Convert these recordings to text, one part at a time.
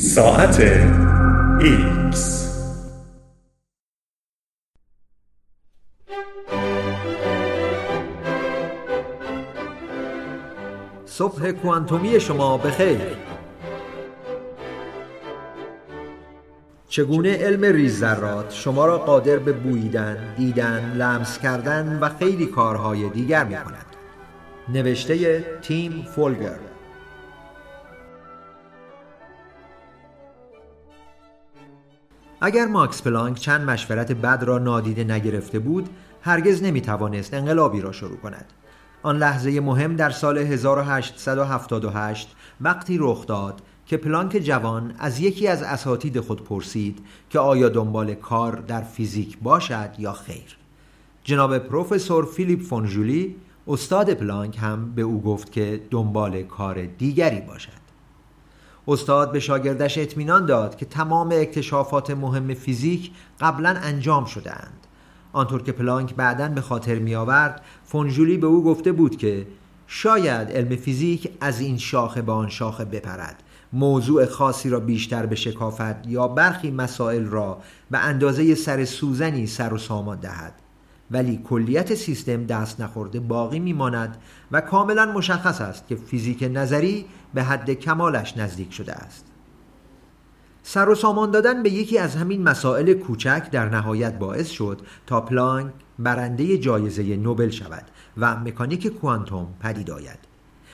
ساعت ایکس. صبح کوانتومی شما بخیر. چگونه علم ریز ذرات شما را قادر به بویدن، دیدن، لمس کردن و خیلی کارهای دیگر می کند. نوشته تیم فولگر. اگر ماکس پلانک چند مشورت بد را نادیده نگرفته بود، هرگز نمی توانست انقلابی را شروع کند. آن لحظه مهم در سال 1878 وقتی رخ داد که پلانک جوان از یکی از اساتید خود پرسید که آیا دنبال کار در فیزیک باشد یا خیر. جناب پروفسور فیلیپ فون ژولی استاد پلانک هم به او گفت که دنبال کار دیگری باشد. استاد به شاگردش اطمینان داد که تمام اکتشافات مهم فیزیک قبلا انجام شده‌اند. آنطور که پلانک بعداً به خاطر می آورد، فون ژولی به او گفته بود که شاید علم فیزیک از این شاخه به آن شاخه بپرد، موضوع خاصی را بیشتر به شکافت یا برخی مسائل را به اندازه سر سوزنی سر و سامان دهد، ولی کلیت سیستم دست نخورده باقی می ماند و کاملاً مشخص است که فیزیک نظری به حد کمالش نزدیک شده است. سر و سامان دادن به یکی از همین مسائل کوچک در نهایت باعث شد تا پلانک برنده جایزه نوبل شود و مکانیک کوانتوم پدید آید.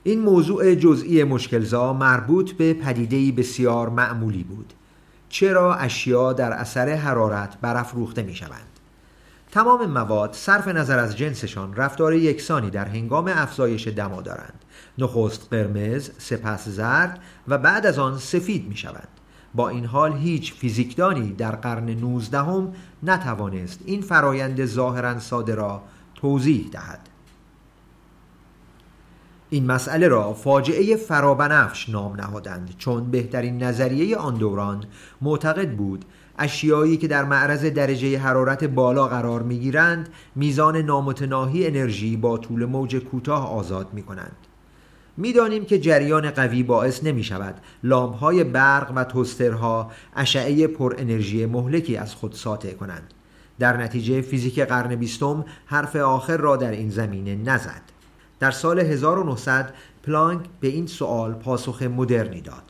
این موضوع جزئی مشکلزا مربوط به پدیده‌ای بسیار معمولی بود: چرا اشیا در اثر حرارت برافروخته می‌شوند؟ تمام مواد صرف نظر از جنسشان رفتار یکسانی در هنگام افزایش دما دارند. نخست قرمز، سپس زرد و بعد از آن سفید می‌شوند. با این حال هیچ فیزیکدانی در قرن 19 نتوانست این فرایند ظاهراً ساده را توضیح دهد. این مسئله را فاجعه فرابنفش نام نهادند، چون بهترین نظریه آن دوران معتقد بود اشیایی که در معرض درجه حرارت بالا قرار می‌گیرند میزان نامتناهی انرژی با طول موج کوتاه آزاد می‌کنند. می‌دانیم که جریان قوی باعث نمی‌شود لامپ‌های برق و توسترها اشعه پر انرژی مهلکی از خود ساطع کنند. در نتیجه فیزیک قرن 20 حرف آخر را در این زمینه نزد. در سال 1900 پلانک به این سوال پاسخ مدرنی داد.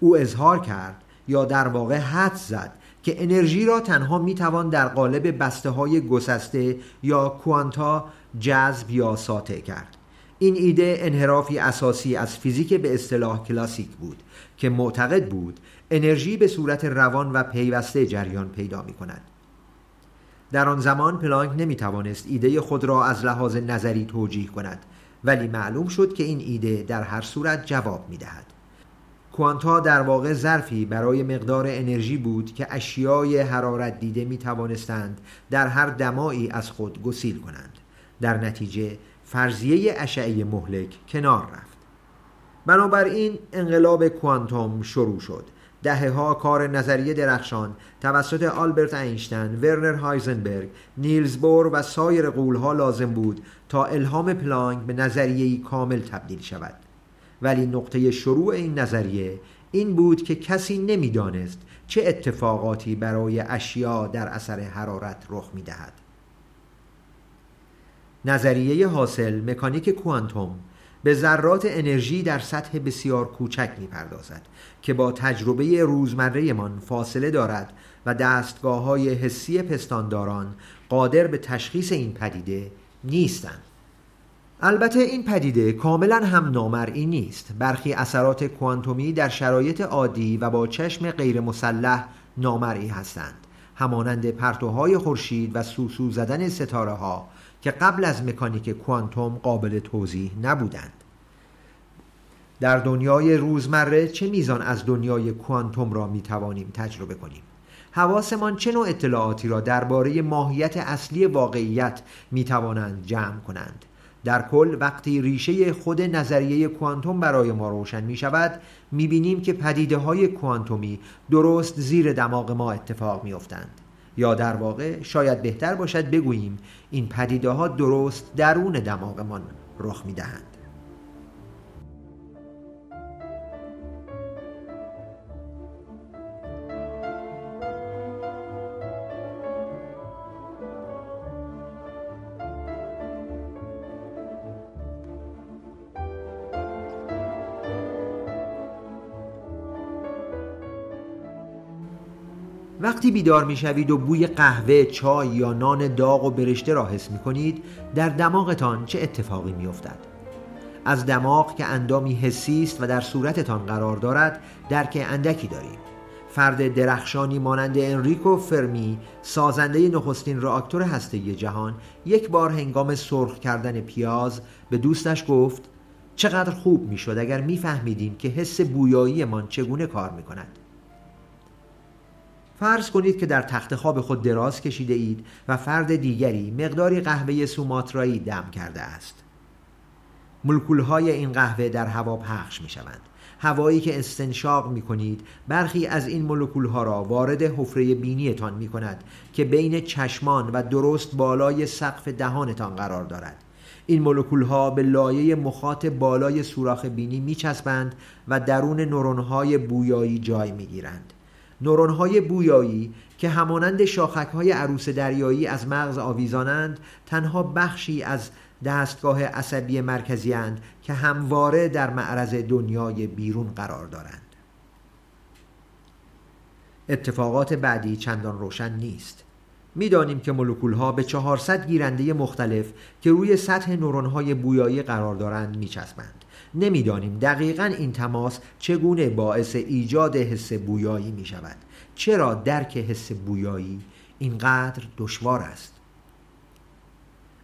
او اظهار کرد یا در واقع حدس زد که انرژی را تنها می‌توان در قالب بسته‌های گسسته یا کوانتا جذب یا ساطع کرد. این ایده انحرافی اساسی از فیزیک به اصطلاح کلاسیک بود که معتقد بود انرژی به صورت روان و پیوسته جریان پیدا می کند. در آن زمان پلانک نمی توانست ایده خود را از لحاظ نظری توجیه کند، ولی معلوم شد که این ایده در هر صورت جواب می دهد. کوانتا در واقع ظرفی برای مقدار انرژی بود که اشیای حرارت دیده می توانستند در هر دمایی از خود گسیل کنند. در نتیجه فرضیه اشعه مهلک کنار رفت. بنابراین انقلاب کوانتوم شروع شد. دهه‌ها کار نظریه درخشان توسط آلبرت اینشتین، ورنر هایزنبرگ، نیلز بور و سایر غول‌ها لازم بود تا الهام پلانک به نظریه‌ای کامل تبدیل شود. ولی نقطه شروع این نظریه این بود که کسی نمی‌دانست چه اتفاقاتی برای اشیا در اثر حرارت رخ می‌دهد. نظریه حاصل، مکانیک کوانتوم، به ذرات انرژی در سطح بسیار کوچک می‌پردازد که با تجربه روزمره‌مان فاصله دارد و دستگاه‌های حسی پستانداران قادر به تشخیص این پدیده نیستند. البته این پدیده کاملاً هم نامرئی نیست. برخی اثرات کوانتومی در شرایط عادی و با چشم غیر مسلح نامرئی هستند، همانند پرتوهای خورشید و سوسو زدن ستاره‌ها که قبل از مکانیک کوانتوم قابل توضیح نبودند. در دنیای روزمره چه میزان از دنیای کوانتوم را میتوانیم تجربه کنیم؟ حواسمان چه نوع اطلاعاتی را درباره ماهیت اصلی واقعیت میتوانند جمع کنند؟ در کل وقتی ریشه خود نظریه کوانتوم برای ما روشن میشود، میبینیم که پدیده های کوانتومی درست زیر دماغ ما اتفاق میافتند. یا در واقع شاید بهتر باشد بگوییم این پدیده ها درست درون دماغمان رخ می دهند. وقتی بیدار میشوید و بوی قهوه، چای یا نان داغ و برشته را حس میکنید، در دماغتان چه اتفاقی میافتد؟ از دماغ که اندامی حسی است و در صورتتان قرار دارد درک اندکی داریم. فرد درخشانی مانند انریکو فرمی، سازنده نخستین راکتور هسته‌ای جهان، یک بار هنگام سرخ کردن پیاز به دوستش گفت: چقدر خوب میشد اگر میفهمیدیم که حس بویایی من چگونه کار میکند. فرض کنید که در تخت خواب خود دراز کشیده اید و فرد دیگری مقداری قهوه سوماترایی دم کرده است. مولکول‌های این قهوه در هوا پخش میشوند. هوایی که استنشاق می‌کنید برخی از این مولکول‌ها را وارد حفره بینیتان می‌کند که بین چشمان و درست بالای سقف دهانتان قرار دارد. این مولکول‌ها به لایه مخاط بالای سوراخ بینی می‌چسبند و درون نورون‌های بویایی جای می‌گیرند. نورون‌های بویایی که همانند شاخک‌های عروس دریایی از مغز آویزانند، تنها بخشی از دستگاه عصبی مرکزی اند که همواره در معرض دنیای بیرون قرار دارند. اتفاقات بعدی چندان روشن نیست. می‌دانیم که مولکول‌ها به 400 گیرنده مختلف که روی سطح نورون‌های بویایی قرار دارند می‌چسبند. نمی‌دانیم دقیقاً این تماس چگونه باعث ایجاد حس بویایی می‌شود. چرا درک حس بویایی اینقدر دشوار است؟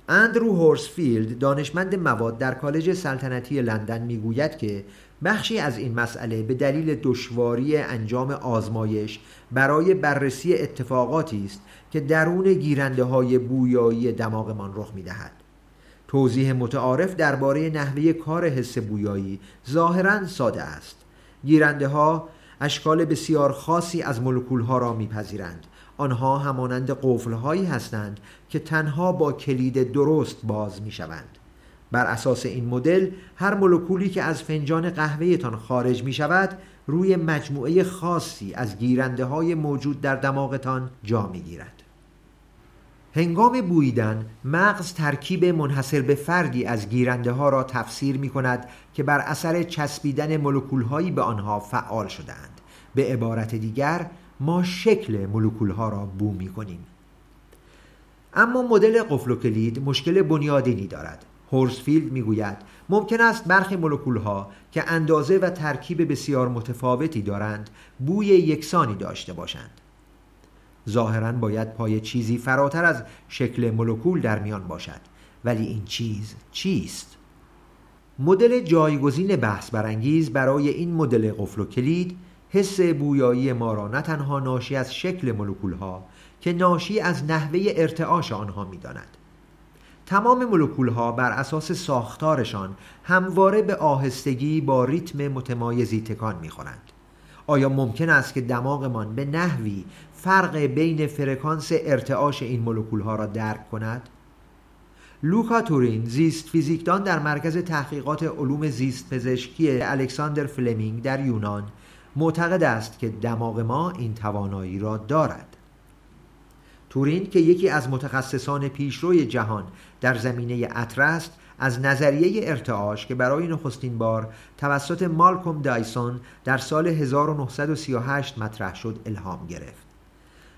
اندرو هورسفیلد، دانشمند مواد در کالج سلطنتی لندن، میگوید که بخشی از این مسئله به دلیل دشواری انجام آزمایش برای بررسی اتفاقاتی است که درون گیرنده‌های بویایی دماغمان رخ می‌دهد. توضیح متعارف درباره نحوه کار حس بویایی ظاهراً ساده است. گیرنده‌ها اشکال بسیار خاصی از مولکول‌ها را می‌پذیرند. آنها همانند قفل‌هایی هستند که تنها با کلید درست باز می‌شوند. بر اساس این مدل، هر مولکولی که از فنجان قهوه‌تان خارج می‌شود، روی مجموعه خاصی از گیرنده‌های موجود در دماغتان جا می‌گیرد. هنگام بویدن، مغز ترکیب منحصر به فردی از گیرنده‌ها را تفسیر می‌کند که بر اثر چسبیدن مولکول‌هایی به آنها فعال شده‌اند. به عبارت دیگر، ما شکل مولکول‌ها را بو می‌کنیم. اما مدل قفل و کلید مشکل بنیادینی دارد. هورسفیلد می‌گوید ممکن است برخی مولکول‌ها که اندازه و ترکیب بسیار متفاوتی دارند، بوی یکسانی داشته باشند. ظاهراً باید پای چیزی فراتر از شکل مولکول در میان باشد، ولی این چیز چیست؟ مدل جایگزین بحث برانگیز برای این مدل قفل و کلید، حس بویایی ما را نه تنها ناشی از شکل مولکول‌ها که ناشی از نحوه ارتعاش آنها می‌داند. تمام مولکول‌ها بر اساس ساختارشان همواره به آهستگی با ریتم متمایزی تکان می‌خورند. آیا ممکن است که دماغمان به نحوی فرق بین فرکانس ارتعاش این مولکول‌ها را درک کند؟ لوکا تورین، زیست فیزیکدان در مرکز تحقیقات علوم زیست پزشکی الکساندر فلمینگ در یونان، معتقد است که دماغ ما این توانایی را دارد. تورین که یکی از متخصصان پیشروی جهان در زمینه عطر است، از نظریه ارتعاش که برای نخستین بار توسط مالکوم دایسون در سال 1938 مطرح شد الهام گرفت.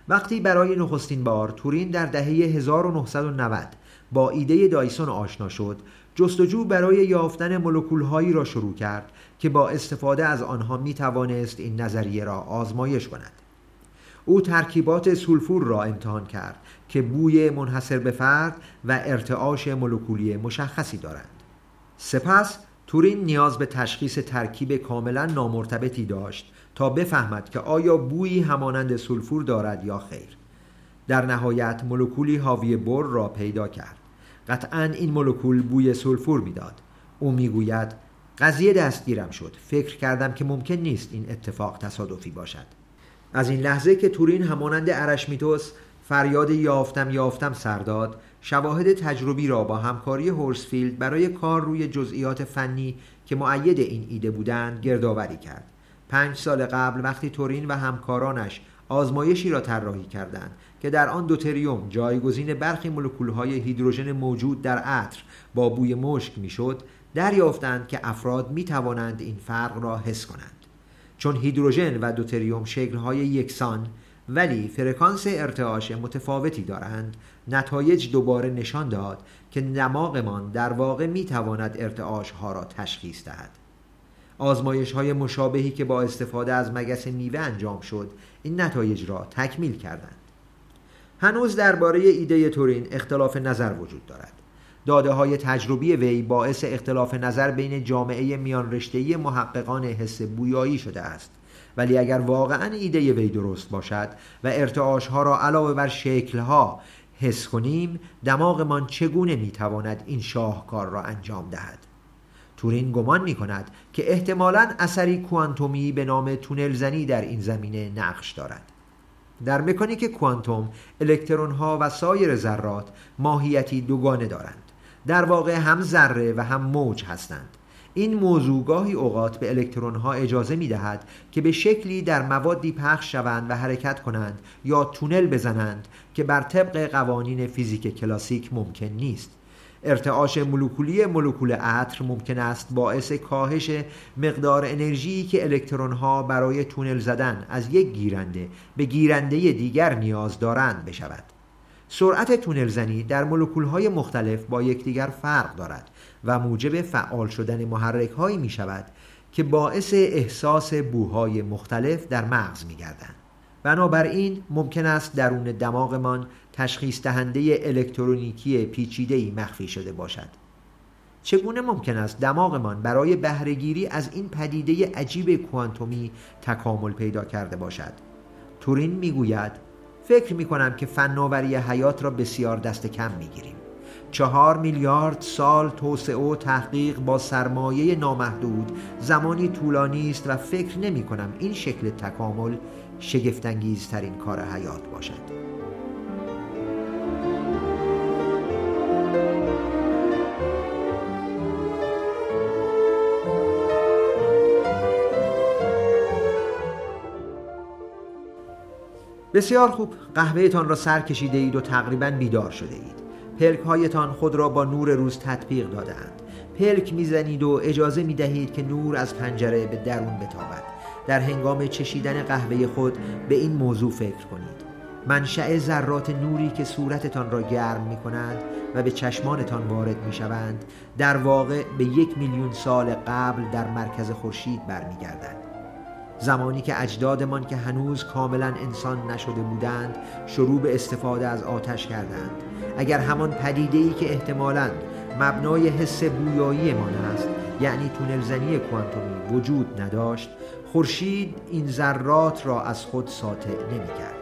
وقتی برای نخستین بار تورین در دهه 1990 با ایده دایسون آشنا شد، جستجو برای یافتن مولکول‌هایی را شروع کرد که با استفاده از آنها می توانست این نظریه را آزمایش کند. او ترکیبات سولفور را امتحان کرد که بوی منحصر به فرد و ارتعاش مولکولی مشخصی دارند. سپس تورین نیاز به تشخیص ترکیب کاملا نامرتبطی داشت تا بفهمد که آیا بویی همانند سولفور دارد یا خیر. در نهایت مولکولی حاوی بر را پیدا کرد. قطعاً این مولکول بوی سولفور میداد. او میگوید قضیه دستگیرم شد. فکر کردم که ممکن نیست این اتفاق تصادفی باشد. از این لحظه که تورین همانند ارشمیتوس فریاد یافتم یافتم سر داد، شواهد تجربی را با همکاری هورسفیلد برای کار روی جزئیات فنی که مؤید این ایده بودند گردآوری کرد. 5 سال قبل وقتی تورین و همکارانش آزمایشی را طراحی کردند که در آن دوتریوم جایگزین برخی مولکول‌های هیدروژن موجود در عطر با بوی مشک میشد، دریافتند که افراد میتوانند این فرق را حس کنند. چون هیدروژن و دوتریوم شکل‌های یکسان ولی فرکانس ارتعاش متفاوتی دارند، نتایج دوباره نشان داد که دماغمان در واقع میتواند ارتعاش ها را تشخیص دهد. آزمایش های مشابهی که با استفاده از مگس میوه انجام شد این نتایج را تکمیل کردند. هنوز درباره ایده تورین اختلاف نظر وجود دارد. داده های تجربی وی باعث اختلاف نظر بین جامعه میان رشته‌ای محققان حس بویایی شده است، ولی اگر واقعاً ایده وی درست باشد و ارتعاش‌ها را علاوه بر شکل‌ها حس کنیم، دماغمان چگونه می‌تواند این شاهکار را انجام دهد؟ تورین گمان می‌کند که احتمالاً اثری کوانتومی به نام تونل زنی در این زمینه نقش دارد. در مکانیک کوانتوم، الکترون‌ها و سایر ذرات ماهیتی دوگانه دارند. در واقع هم ذره و هم موج هستند. این موضوع گاهی اوقات به الکترون‌ها اجازه می‌دهد که به شکلی در موادی پخش شوند و حرکت کنند یا تونل بزنند که بر طبق قوانین فیزیک کلاسیک ممکن نیست. ارتعاش مولکولی مولکول عطر ممکن است باعث کاهش مقدار انرژی که الکترون‌ها برای تونل زدن از یک گیرنده به گیرنده دیگر نیاز دارند بشود. سرعت تونل زنی در مولکول‌های مختلف با یکدیگر فرق دارد و موجب فعال شدن محرک‌هایی می‌شود که باعث احساس بوهای مختلف در مغز می‌گردند. بنابراین ممکن است درون دماغمان تشخیص دهنده الکترونیکی پیچیده‌ای مخفی شده باشد. چگونه ممکن است دماغمان برای بهره‌گیری از این پدیده عجیب کوانتومی تکامل پیدا کرده باشد؟ تورین می‌گوید: فکر می‌کنم که فناوری حیات را بسیار دست کم می‌گیریم. 4 میلیارد سال توسعه و تحقیق با سرمایه نامحدود زمانی طولانی است و فکر نمی‌کنم این شکل تکامل شگفت‌انگیزترین کار حیات باشد. بسیار خوب، قهوه‌تان را سر کشیده اید و تقریباً بیدار شده اید. پلک‌هایتان خود را با نور روز تطبیق دادند. پلک می‌زنید و اجازه می‌دهید که نور از پنجره به درون بتابد. در هنگام چشیدن قهوه خود به این موضوع فکر کنید: منشأ ذرات نوری که صورتتان را گرم می‌کنند و به چشمانتان وارد می‌شوند در واقع به 1 میلیون سال قبل در مرکز خورشید برمی‌گردند. زمانی که اجدادمان که هنوز کاملا انسان نشده بودند شروع به استفاده از آتش کردند. اگر همان پدیده‌ای که احتمالاً مبنای حس بویایی ما است، یعنی تونل زنی کوانتومی وجود نداشت، خورشید این ذرات را از خود ساطع نمی‌کرد.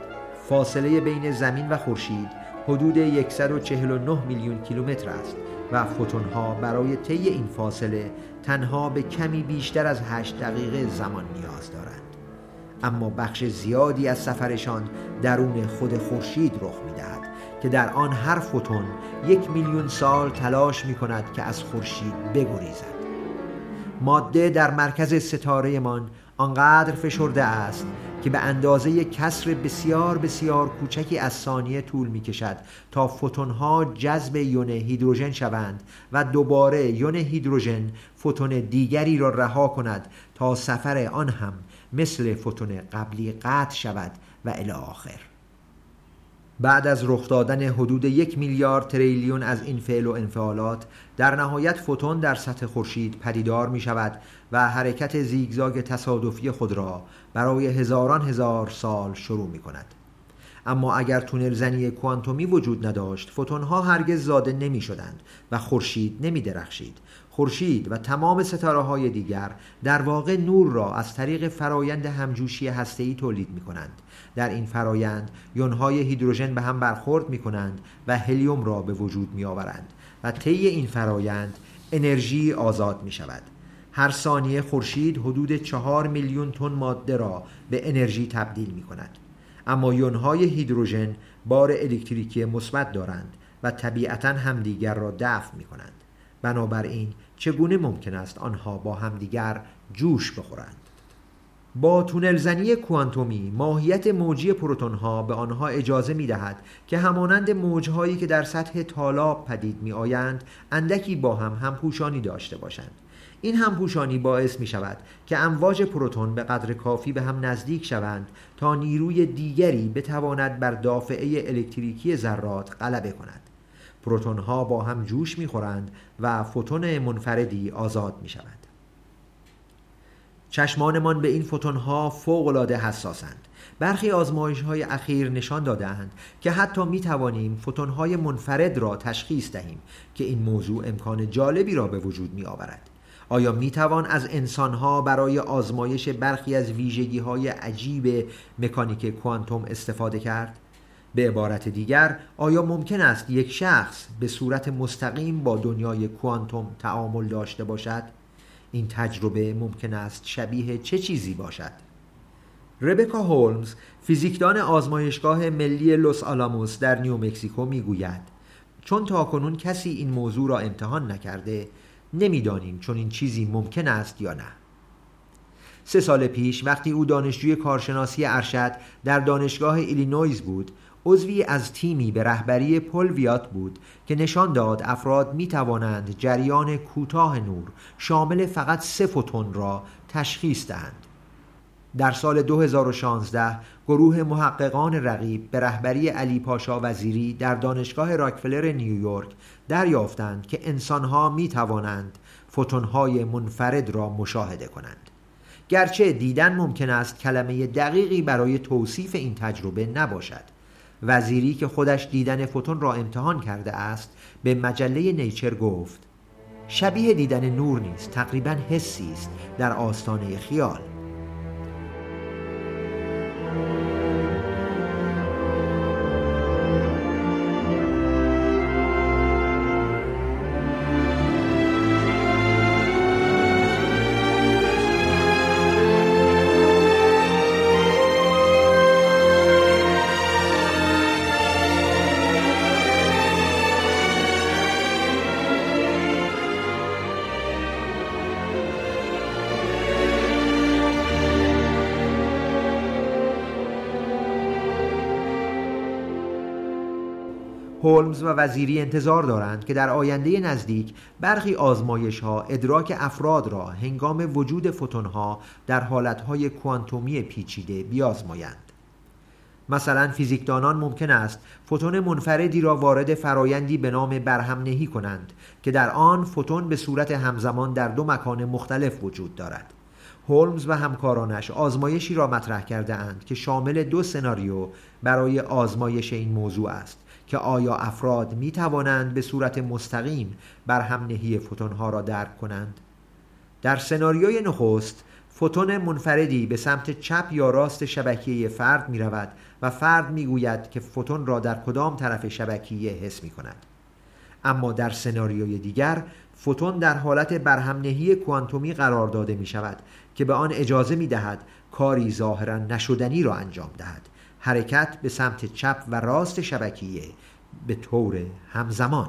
فاصله بین زمین و خورشید حدود 149 میلیون کیلومتر است و فوتون‌ها برای طی این فاصله تنها به کمی بیشتر از 8 دقیقه زمان نیاز دارند، اما بخش زیادی از سفرشان درون خود خورشید رخ می‌دهد که در آن هر فوتون 1 میلیون سال تلاش می‌کند که از خورشید بگریزد. ماده در مرکز ستاره‌مان آنقدر فشرده است که به اندازه کسر بسیار بسیار کوچکی از ثانیه طول می‌کشد تا فوتون‌ها جذب یون هیدروژن شوند و دوباره یون هیدروژن فوتون دیگری را رها کند تا سفر آن هم مثل فوتون قبلی قطع شود و الی آخر. بعد از رخ دادن حدود 1 میلیارد تریلیون از این فعل و انفعالات، در نهایت فوتون در سطح خورشید پدیدار می شود و حرکت زیگزاگ تصادفی خود را برای هزاران هزار سال شروع می کند. اما اگر تونل زنی کوانتومی وجود نداشت، فوتونها هرگز زاده نمی شدند و خورشید نمی درخشید. خورشید و تمام ستاره‌های دیگر در واقع نور را از طریق فرایند همجوشی هسته‌ای تولید می‌کنند. در این فرایند یون‌های هیدروژن به هم برخورد می‌کنند و هلیوم را به وجود می‌آورند و طی این فرایند انرژی آزاد می‌شود. هر ثانیه خورشید حدود 4 میلیون تن ماده را به انرژی تبدیل می‌کند. اما یون‌های هیدروژن بار الکتریکی مثبت دارند و طبیعتاً همدیگر را دفع می‌کنند. بنابراین چگونه ممکن است آنها با همدیگر جوش بخورند؟ با تونل زنی کوانتومی ماهیت موجی پروتون‌ها به آنها اجازه می‌دهد که همانند موج‌هایی که در سطح تالاب پدید می‌آیند اندکی با هم همپوشانی داشته باشند. این همپوشانی باعث می شود که امواج پروتون به قدر کافی به هم نزدیک شوند تا نیروی دیگری بتواند بر دافعه الکتریکی ذرات غلبه کند. پروتون ها با هم جوش می خورند و فوتون منفردی آزاد می شود. چشمانمان به این فوتون ها فوق‌العاده حساسند. برخی آزمایش‌های اخیر نشان داده‌اند که حتی می‌توانیم فوتون‌های منفرد را تشخیص دهیم که این موضوع امکان جالبی را به وجود می‌آورد. آیا می‌توان از انسان‌ها برای آزمایش برخی از ویژگی‌های عجیب مکانیک کوانتوم استفاده کرد؟ به عبارت دیگر، آیا ممکن است یک شخص به صورت مستقیم با دنیای کوانتوم تعامل داشته باشد؟ این تجربه ممکن است شبیه چه چیزی باشد؟ ربکا هولمز، فیزیکدان آزمایشگاه ملی لس آلاموس در نیومکزیکو میگوید: چون تاکنون کسی این موضوع را امتحان نکرده، نمیدانیم چون این چیزی ممکن است یا نه. 3 سال پیش وقتی او دانشجوی کارشناسی ارشد در دانشگاه ایلینویز بود، عضوی از تیمی به رهبری پول ویات بود که نشان داد افراد می توانند جریان کوتاه نور شامل فقط 3 فوتون را تشخیص دهند. در سال 2016 گروه محققان رقیب به رهبری علی پاشا وزیری در دانشگاه راکفلر نیویورک دریافتند که انسانها می توانند فوتونهای منفرد را مشاهده کنند. گرچه دیدن ممکن است کلمه دقیقی برای توصیف این تجربه نباشد، وزیری که خودش دیدن فوتون را امتحان کرده است به مجله نیچر گفت: شبیه دیدن نور نیست، تقریبا حسی است در آستانه خیال. هولمز و وزیری انتظار دارند که در آینده نزدیک برخی آزمایش‌ها ادراک افراد را هنگام وجود فوتون‌ها در حالت‌های کوانتومی پیچیده بیازمایند. مثلا فیزیکدانان ممکن است فوتون منفردی را وارد فرایندی به نام برهم‌نهی کنند که در آن فوتون به صورت همزمان در 2 مکان مختلف وجود دارد. هولمز و همکارانش آزمایشی را مطرح کرده‌اند که شامل 2 سناریو برای آزمایش این موضوع است که آیا افراد می توانند به صورت مستقیم برهم‌نهی فوتون‌ها را درک کنند. در سناریوی نخست، فوتون منفردی به سمت چپ یا راست شبکیه فرد می رود و فرد می گوید که فوتون را در کدام طرف شبکیه حس می کند. اما در سناریوی دیگر، فوتون در حالت برهم‌نهی کوانتومی قرار داده می شود که به آن اجازه می دهد کاری ظاهراً نشدنی را انجام دهد: حرکت به سمت چپ و راست شبکیه به طور همزمان.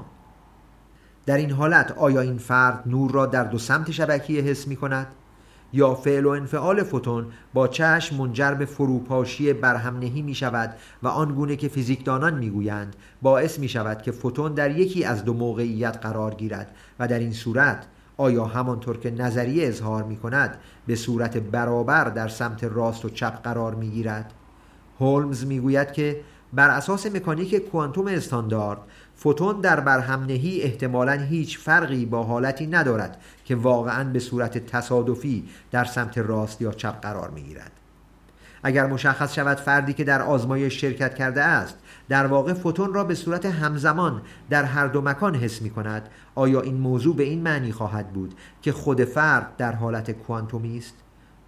در این حالت آیا این فرد نور را در 2 سمت شبکیه حس می کند؟ یا فعل و انفعال فوتون با چشم منجر به فروپاشی برهم‌نهی می شود و آنگونه که فیزیکدانان می گویند باعث می شود که فوتون در یکی از 2 موقعیت قرار گیرد و در این صورت آیا همانطور که نظریه اظهار می کند به صورت برابر در سمت راست و چپ قرار می گیرد؟ هولمز میگوید که بر اساس مکانیک کوانتوم استاندارد، فوتون در برهم‌نهی احتمالاً هیچ فرقی با حالتی ندارد که واقعاً به صورت تصادفی در سمت راست یا چپ قرار میگیرد. اگر مشخص شود فردی که در آزمایش شرکت کرده است در واقع فوتون را به صورت همزمان در هر 2 مکان حس می کند، آیا این موضوع به این معنی خواهد بود که خود فرد در حالت کوانتومی است؟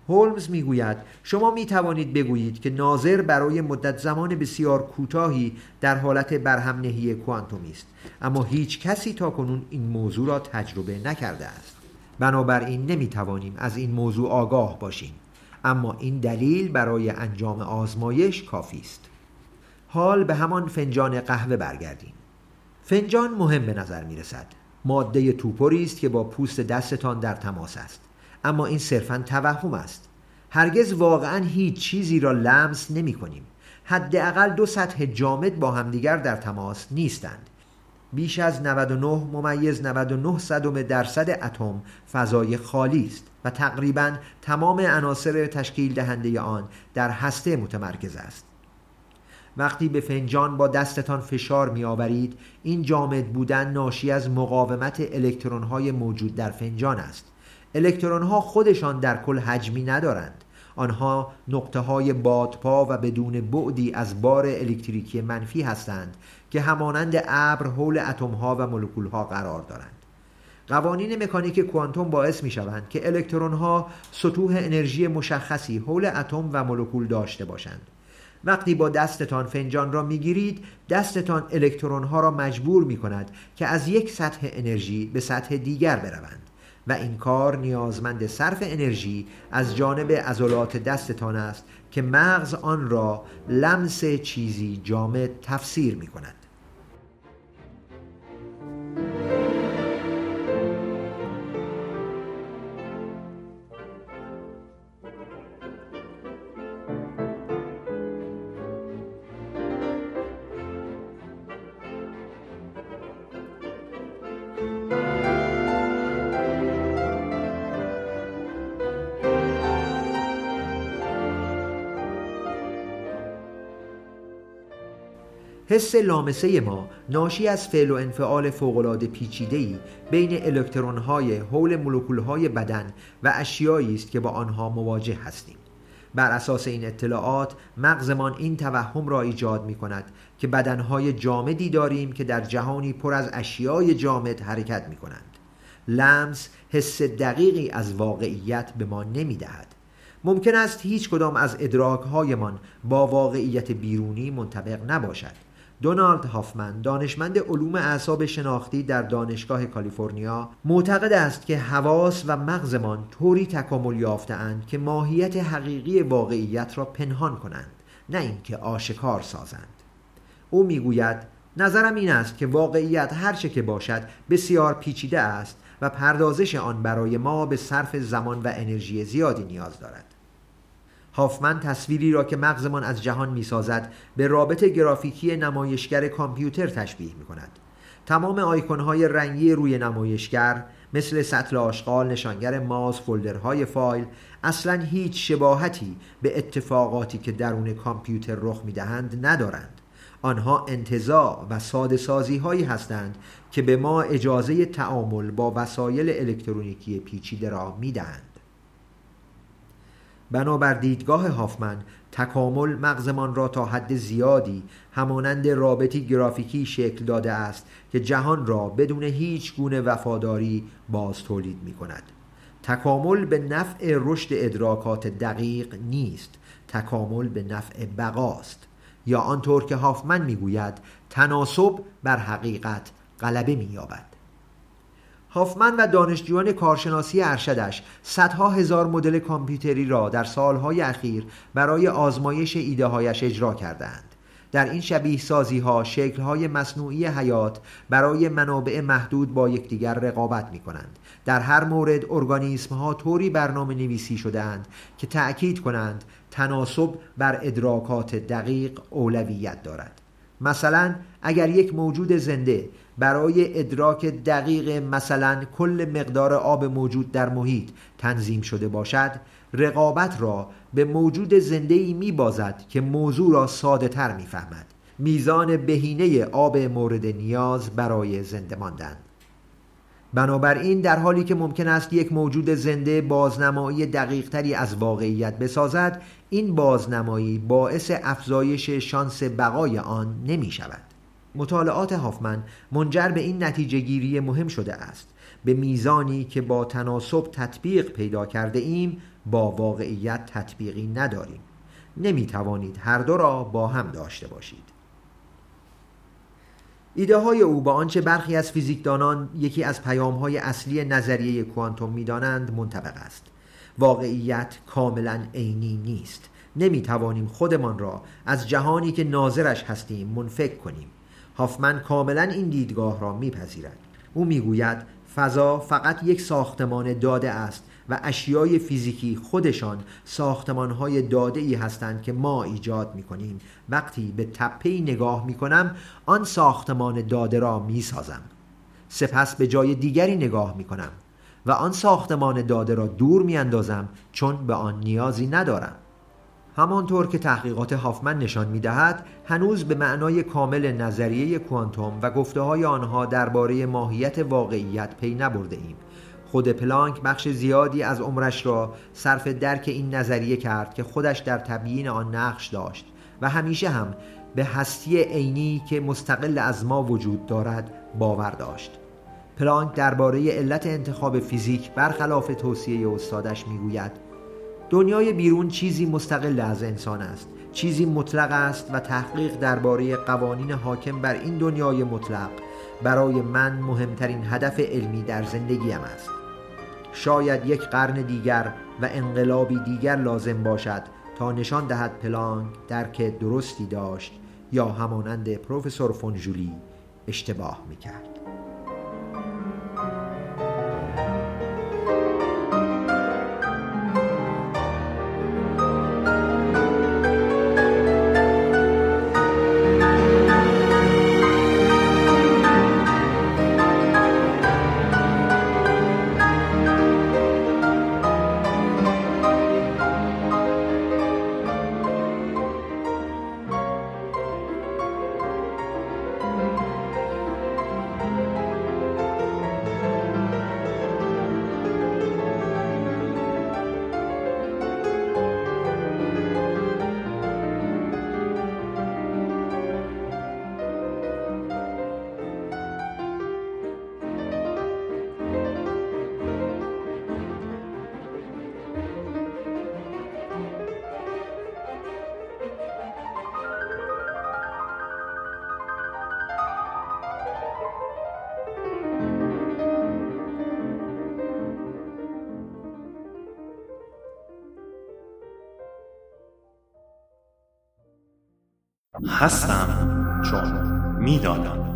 هولمز میگوید شما میتوانید بگویید که ناظر برای مدت زمان بسیار کوتاهی در حالت برهم‌نهی کوانتومی است، اما هیچ کسی تاکنون این موضوع را تجربه نکرده است. بنابراین نمیتوانیم از این موضوع آگاه باشیم، اما این دلیل برای انجام آزمایش کافی است. حال به همان فنجان قهوه برگردیم. فنجان مهم به نظر میرسد. ماده توپری است که با پوست دستتان در تماس است، اما این صرفاً توهم است. هرگز واقعاً هیچ چیزی را لمس نمی کنیم. حداقل 2 سطح جامد با همدیگر در تماس نیستند. بیش از 99.99% اتم فضای خالی است و تقریباً تمام عناصر تشکیل دهنده آن در هسته متمرکز است. وقتی به فنجان با دستتان فشار می‌آورید، این جامد بودن ناشی از مقاومت الکترون‌های موجود در فنجان است. الکترون‌ها خودشان در کل حجمی ندارند. آنها نقطه‌های بادپا و بدون بعدی از بار الکتریکی منفی هستند که همانند ابر حول اتم‌ها و مولکول‌ها قرار دارند. قوانین مکانیک کوانتوم باعث می‌شوند که الکترون‌ها سطوح انرژی مشخصی حول اتم و مولکول داشته باشند. وقتی با دستتان فنجان را می‌گیرید، دستتان الکترون‌ها را مجبور می‌کند که از یک سطح انرژی به سطح دیگر بروند و این کار نیازمند صرف انرژی از جانب عضلات دستتان است که مغز آن را لمس چیزی جامد تفسیر می‌کند. حس لامسه ما ناشی از فعل و انفعال فوق‌العاده پیچیده‌ای بین الکترون‌های حول مولکول‌های بدن و اشیایی است که با آنها مواجه هستیم. بر اساس این اطلاعات مغزمان این توهم را ایجاد می‌کند که بدن‌های جامدی داریم که در جهانی پر از اشیای جامد حرکت می‌کنند. لمس حس دقیقی از واقعیت به ما نمی‌دهد. ممکن است هیچ کدام از ادراک‌هایمان با واقعیت بیرونی منطبق نباشد. دونالد هافمن، دانشمند علوم اعصاب شناختی در دانشگاه کالیفرنیا، معتقد است که حواس و مغزمان طوری تکامل یافته‌اند که ماهیت حقیقی واقعیت را پنهان کنند، نه اینکه آشکار سازند. او میگوید: نظرم این است که واقعیت هر چه که باشد بسیار پیچیده است و پردازش آن برای ما به صرف زمان و انرژی زیادی نیاز دارد. هافمن تصویری را که مغزمان از جهان می‌سازد به رابط گرافیکی نمایشگر کامپیوتر تشبیه می‌کند. تمام آیکون‌های رنگی روی نمایشگر مثل سطل آشغال، نشانگر ماوس، فولدرهای فایل اصلاً هیچ شباهتی به اتفاقاتی که درون کامپیوتر رخ می‌دهند ندارند. آنها انتزاع و ساده‌سازی‌هایی هستند که به ما اجازه تعامل با وسایل الکترونیکی پیچیده را می‌دهند. بنابر دیدگاه هافمن، تکامل مغزمان را تا حد زیادی همانند رابطی گرافیکی شکل داده است که جهان را بدون هیچ گونه وفاداری باز تولید می کند. تکامل به نفع رشد ادراکات دقیق نیست، تکامل به نفع بقاست، یا آنطور که هافمن می گوید تناسب بر حقیقت غلبه می یابد. هافمن و دانشجویان کارشناسی ارشدش صدها هزار مدل کامپیوتری را در سالهای اخیر برای آزمایش ایده‌هایش اجرا کردند. در این شبیه سازی‌ها شکل‌های مصنوعی حیات برای منابع محدود با یکدیگر رقابت می‌کنند. در هر مورد ارگانیسم‌ها طوری برنامه‌نویسی شده‌اند که تأکید کنند تناسب بر ادراکات دقیق اولویت دارد. مثلا اگر یک موجود زنده برای ادراک دقیق مثلا کل مقدار آب موجود در محیط تنظیم شده باشد، رقابت را به موجود زنده‌ای می‌بازد که موضوع را ساده‌تر می‌فهمد: میزان بهینه آب مورد نیاز برای زنده ماندن. بنابراین در حالی که ممکن است یک موجود زنده بازنمایی دقیق‌تری از واقعیت بسازد، این بازنمایی باعث افزایش شانس بقای آن نمی‌شود. مطالعات هافمن منجر به این نتیجه گیری مهم شده است: به میزانی که با تناسب تطبیق پیدا کرده ایم، با واقعیت تطبیقی نداریم. نمی‌توانید هر دو را با هم داشته باشید. ایده‌های او با آنچه برخی از فیزیکدانان یکی از پیام‌های اصلی نظریه کوانتوم می‌دانند منطبق است. واقعیت کاملاً عینی نیست. نمی‌توانیم خودمان را از جهانی که ناظرش هستیم منفک کنیم. هافمن کاملاً این دیدگاه را می‌پذیرد. او می‌گوید فضا فقط یک ساختمان داده است و اشیای فیزیکی خودشان ساختمان‌های داده‌ای هستند که ما ایجاد می‌کنیم. وقتی به تپه‌ای نگاه می‌کنم آن ساختمان داده را می‌سازم، سپس به جای دیگری نگاه می‌کنم و آن ساختمان داده را دور می‌اندازم چون به آن نیازی ندارم. همانطور که تحقیقات هافمن نشان می‌دهد، هنوز به معنای کامل نظریه کوانتوم و گفته‌های آنها درباره ماهیت واقعیت پی نبرده‌ایم. خود پلانک بخش زیادی از عمرش را صرف درک این نظریه کرد که خودش در تبیین آن نقش داشت و همیشه هم به هستی عینی که مستقل از ما وجود دارد باور داشت. پلانک درباره علت انتخاب فیزیک برخلاف توصیه استادش میگوید: دنیای بیرون چیزی مستقل از انسان است، چیزی مطلق است و تحقیق درباره قوانین حاکم بر این دنیای مطلق برای من مهمترین هدف علمی در زندگیم است. شاید یک قرن دیگر و انقلابی دیگر لازم باشد تا نشان دهد پلانک درک درستی داشت یا همانند پروفسور فون ژولی اشتباه میکرد. هستم چون میدانم.